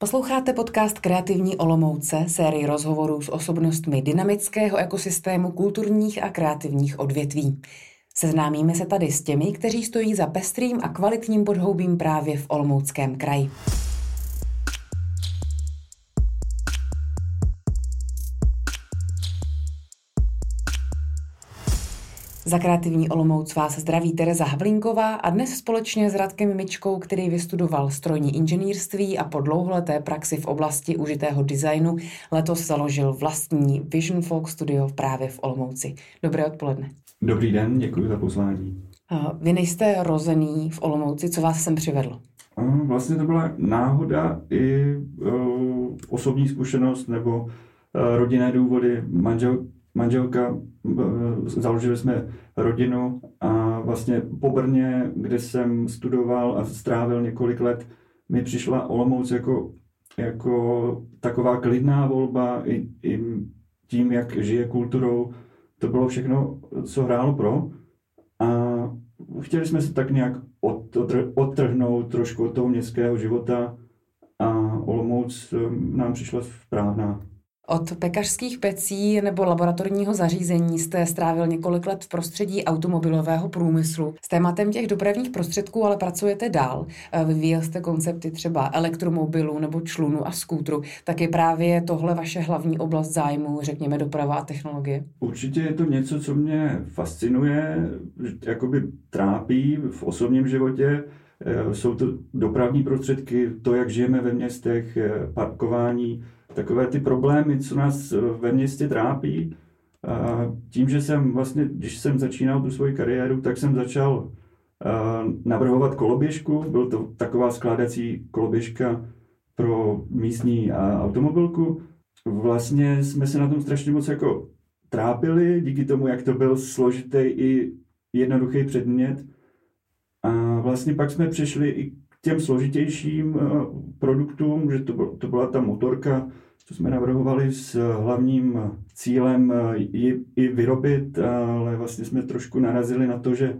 Posloucháte podcast Kreativní Olomouce, sérii rozhovorů s osobnostmi dynamického ekosystému kulturních a kreativních odvětví. Seznámíme se tady s těmi, kteří stojí za pestrým a kvalitním podhoubím právě v Olomouckém kraji. Za Kreativní Olomouc vás zdraví Tereza Havlinková a dnes společně s Radkem Mičkou, který vystudoval strojní inženýrství a po dlouholeté praxi v oblasti užitého designu letos založil vlastní Vision Folk Studio právě v Olomouci. Dobré odpoledne. Dobrý den, děkuji za pozvání. Vy nejste rozený v Olomouci, co vás sem přivedlo? Vlastně to byla náhoda i osobní zkušenost nebo rodinné důvody. Manželka, založili jsme rodinu a vlastně po Brně, kde jsem studoval a strávil několik let, mi přišla Olomouc jako taková klidná volba i tím, jak žije kulturou. To bylo všechno, co hrálo pro. A chtěli jsme se tak nějak odtrhnout trošku od toho městského života a Olomouc nám přišla správná. Od pekařských pecí nebo laboratorního zařízení jste strávil několik let v prostředí automobilového průmyslu. S tématem těch dopravních prostředků ale pracujete dál. Vyvíjel jste koncepty třeba elektromobilů nebo člunu a skútru. Tak je právě tohle vaše hlavní oblast zájmu, řekněme doprava a technologie? Určitě je to něco, co mě fascinuje, jakoby trápí v osobním životě. Jsou to dopravní prostředky, to, jak žijeme ve městech, parkování, takové ty problémy, co nás ve městě trápí. A tím, že jsem vlastně, když jsem začínal tu svoji kariéru, tak jsem začal navrhovat koloběžku. Byl to taková skládací koloběžka pro místní automobilku. Vlastně jsme se na tom strašně moc jako trápili, díky tomu, jak to byl složitý i jednoduchý předmět. A vlastně pak jsme přišli i k těm složitějším produktům, že to byla ta motorka, co jsme navrhovali s hlavním cílem ji vyrobit, ale vlastně jsme trošku narazili na to, že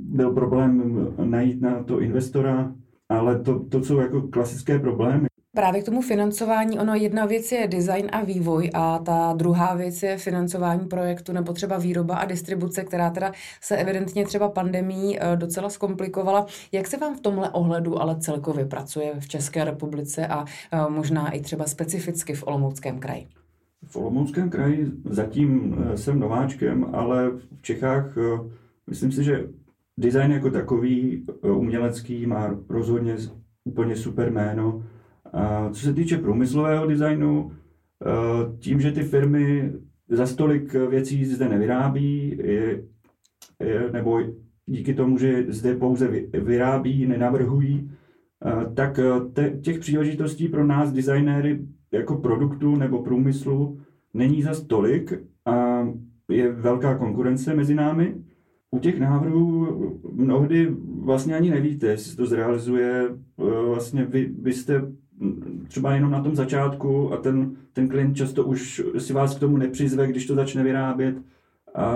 byl problém najít na to investora, ale to jsou jako klasické problémy. Právě k tomu financování, ono jedna věc je design a vývoj a ta druhá věc je financování projektu nebo třeba výroba a distribuce, která teda se evidentně třeba pandemií docela zkomplikovala. Jak se vám v tomhle ohledu ale celkově pracuje v České republice a možná i třeba specificky v Olomouckém kraji? V Olomouckém kraji zatím jsem nováčkem, ale v Čechách myslím si, že design jako takový umělecký má rozhodně úplně super jméno. Co se týče průmyslového designu, tím, že ty firmy za tolik věcí zde nevyrábí, nebo díky tomu, že zde pouze vyrábí, nenavrhují, tak těch příležitostí pro nás designéry jako produktu nebo průmyslu není za tolik a je velká konkurence mezi námi. U těch návrhů mnohdy vlastně ani nevíte, jestli se to zrealizuje, vlastně vy jste třeba jenom na tom začátku a ten klient často už si vás k tomu nepřizve, když to začne vyrábět. A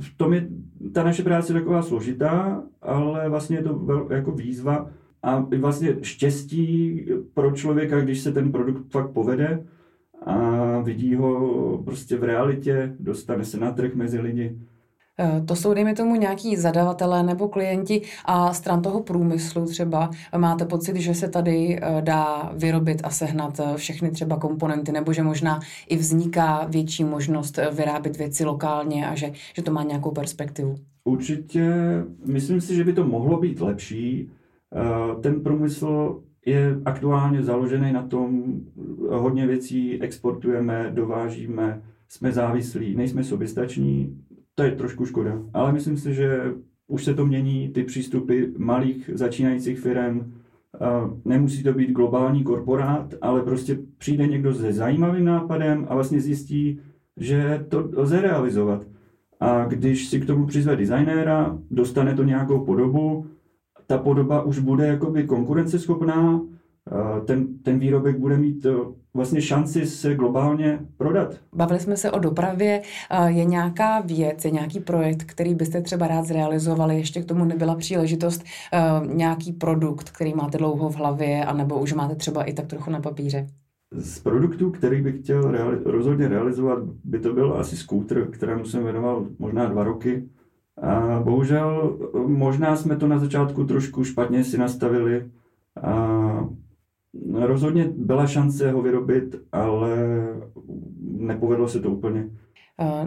v tom je ta naše práce taková složitá, ale vlastně je to jako výzva a vlastně štěstí pro člověka, když se ten produkt fakt povede a vidí ho prostě v realitě, dostane se na trh mezi lidi. To jsou, dejme tomu, nějaký zadavatelé nebo klienti a stran toho průmyslu třeba máte pocit, že se tady dá vyrobit a sehnat všechny třeba komponenty nebo že možná i vzniká větší možnost vyrábět věci lokálně a že to má nějakou perspektivu? Určitě. Myslím si, že by to mohlo být lepší. Ten průmysl je aktuálně založený na tom, hodně věcí exportujeme, dovážíme, jsme závislí, nejsme soběstační. To je trošku škoda, ale myslím si, že už se to mění, ty přístupy malých začínajících firem. Nemusí to být globální korporát, ale prostě přijde někdo se zajímavým nápadem a vlastně zjistí, že to lze realizovat. A když si k tomu přizve designéra, dostane to nějakou podobu, ta podoba už bude jakoby konkurenceschopná ten výrobek bude mít vlastně šanci se globálně prodat. Bavili jsme se o dopravě. Je nějaká věc, je nějaký projekt, který byste třeba rád zrealizovali, ještě k tomu nebyla příležitost, nějaký produkt, který máte dlouho v hlavě, anebo už máte třeba i tak trochu na papíře? Z produktů, který bych chtěl rozhodně realizovat, by to byl asi skútr, kterému jsem věnoval možná 2 roky. A bohužel možná jsme to na začátku trošku špatně si nastavili. A rozhodně byla šance ho vyrobit, ale nepovedlo se to úplně.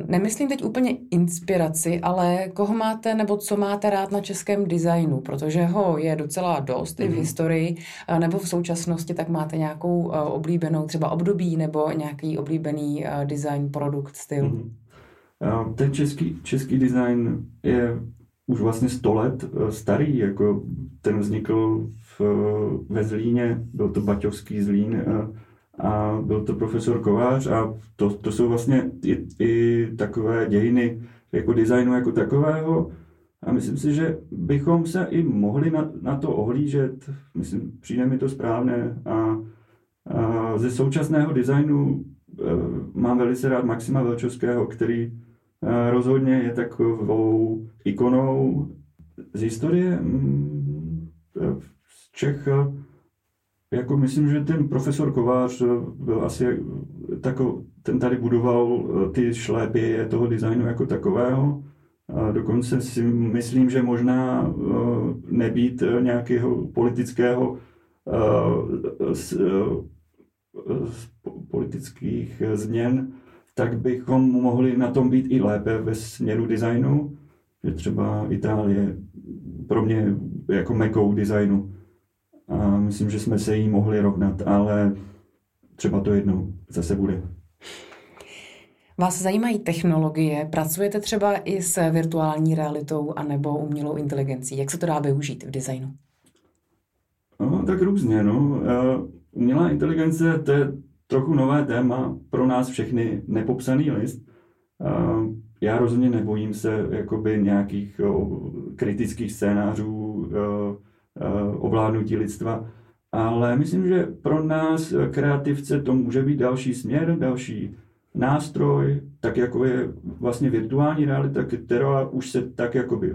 Nemyslím teď úplně inspiraci, ale koho máte nebo co máte rád na českém designu, protože ho je docela dost i v historii, nebo v současnosti, tak máte nějakou oblíbenou třeba období nebo nějaký oblíbený design, produkt, styl? Ten český design je už vlastně 100 let starý, jako ten vznikl ve Zlíně, byl to Baťovský Zlín a byl to profesor Kovář a to jsou vlastně i takové dějiny jako designu jako takového a myslím si, že bychom se i mohli na to ohlížet, myslím, přijde mi to správné a ze současného designu mám velice rád Maxima Velčovského, který rozhodně je takovou ikonou z historie z Čech. Jako myslím, že ten profesor Kovář byl asi ten tady budoval ty šlépy toho designu jako takového. A dokonce si myslím, že možná nebýt nějakého politického politických změn, tak bychom mohli na tom být i lépe ve směru designu, že třeba Itálie pro mě jako mekou designu a myslím, že jsme se jí mohli rovnat, ale třeba to jednou zase bude. Vás zajímají technologie, pracujete třeba i s virtuální realitou anebo umělou inteligencí, jak se to dá využít v designu? No, tak různě, no. Umělá inteligence, to je trochu nové téma, pro nás všechny nepopsaný list. Já rozhodně nebojím se jakoby nějakých kritických scénářů, ovládnutí lidstva, ale myslím, že pro nás kreativce to může být další směr, další nástroj, tak jako je vlastně virtuální realita, která už se tak jakoby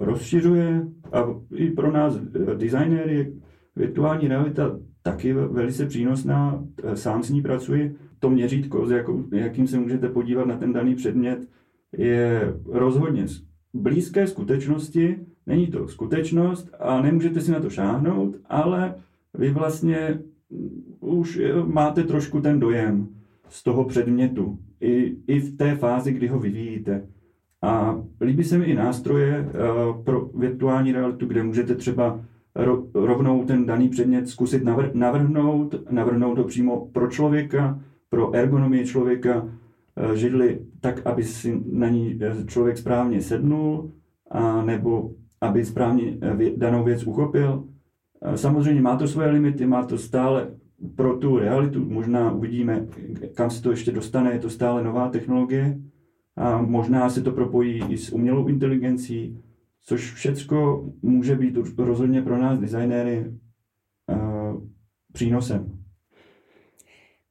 rozšiřuje a i pro nás designéry virtuální realita taky velice přínosná, sám s ní pracuji. To měřítko, jakým se můžete podívat na ten daný předmět, je rozhodně blízké skutečnosti, není to skutečnost a nemůžete si na to šáhnout, ale vy vlastně už máte trošku ten dojem z toho předmětu, i v té fázi, kdy ho vyvíjíte. A líbí se mi i nástroje pro virtuální realitu, kde můžete třeba rovnou ten daný předmět zkusit navrhnout to přímo pro člověka, pro ergonomii člověka, židli tak, aby si na ní člověk správně sednul, a nebo aby správně danou věc uchopil. Samozřejmě má to svoje limity, má to stále pro tu realitu, možná uvidíme, kam se to ještě dostane, je to stále nová technologie a možná se to propojí i s umělou inteligencí, což všecko může být rozhodně pro nás, designéry, přínosem.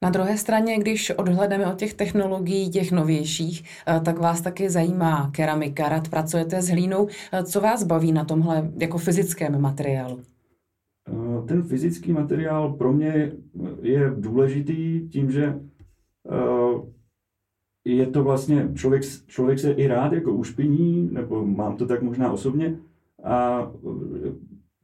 Na druhé straně, když odhledeme od těch technologií, těch novějších, tak vás taky zajímá keramika, rád pracujete s hlínou. Co vás baví na tomhle jako fyzickém materiálu? Ten fyzický materiál pro mě je důležitý tím, že je to vlastně, člověk se i rád jako ušpiní, nebo mám to tak možná osobně, a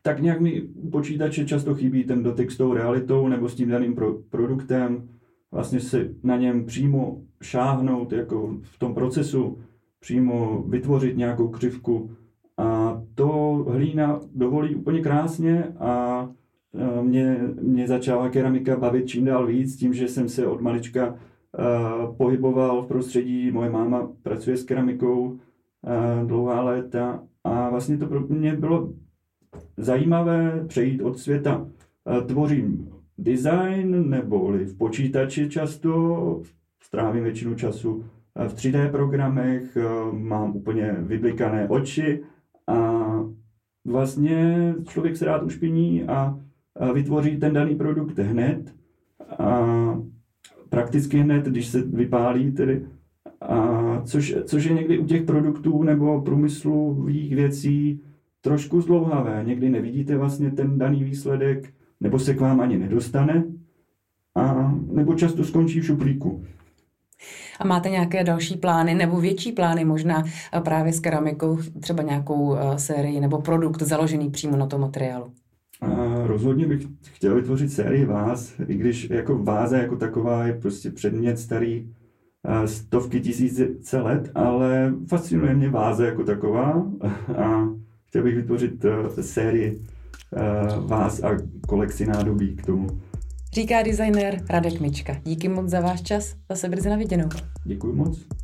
tak nějak mi u počítače často chybí ten dotyk s tou realitou nebo s tím daným produktem, vlastně si na něm přímo šáhnout jako v tom procesu, přímo vytvořit nějakou křivku a to hlína dovolí úplně krásně a mě začala keramika bavit čím dál víc tím, že jsem se od malička pohyboval v prostředí, moje máma pracuje s keramikou dlouhá léta a vlastně to pro mě bylo zajímavé přejít od světa. Tvořím design neboli v počítači často, strávím většinu času v 3D programech, mám úplně vyblikané oči a vlastně člověk se rád ušpiní a vytvoří ten daný produkt hned a prakticky hned, když se vypálí tedy. A což je někdy u těch produktů nebo průmyslových věcí trošku zdlouhavé. Někdy nevidíte vlastně ten daný výsledek, nebo se k vám ani nedostane, a nebo často skončí v šuplíku. A máte nějaké další plány, nebo větší plány možná právě s keramikou, třeba nějakou sérii nebo produkt založený přímo na tom materiálu? Rozhodně bych chtěl vytvořit sérii váz, i když jako váza jako taková je prostě předmět starý stovky tisíce let, ale fascinuje mě váze jako taková a chtěl bych vytvořit sérii váz a kolekci nádobí k tomu. Říká designér Radek Mička. Díky moc za váš čas, zase brzy na viděnou. Děkuji moc.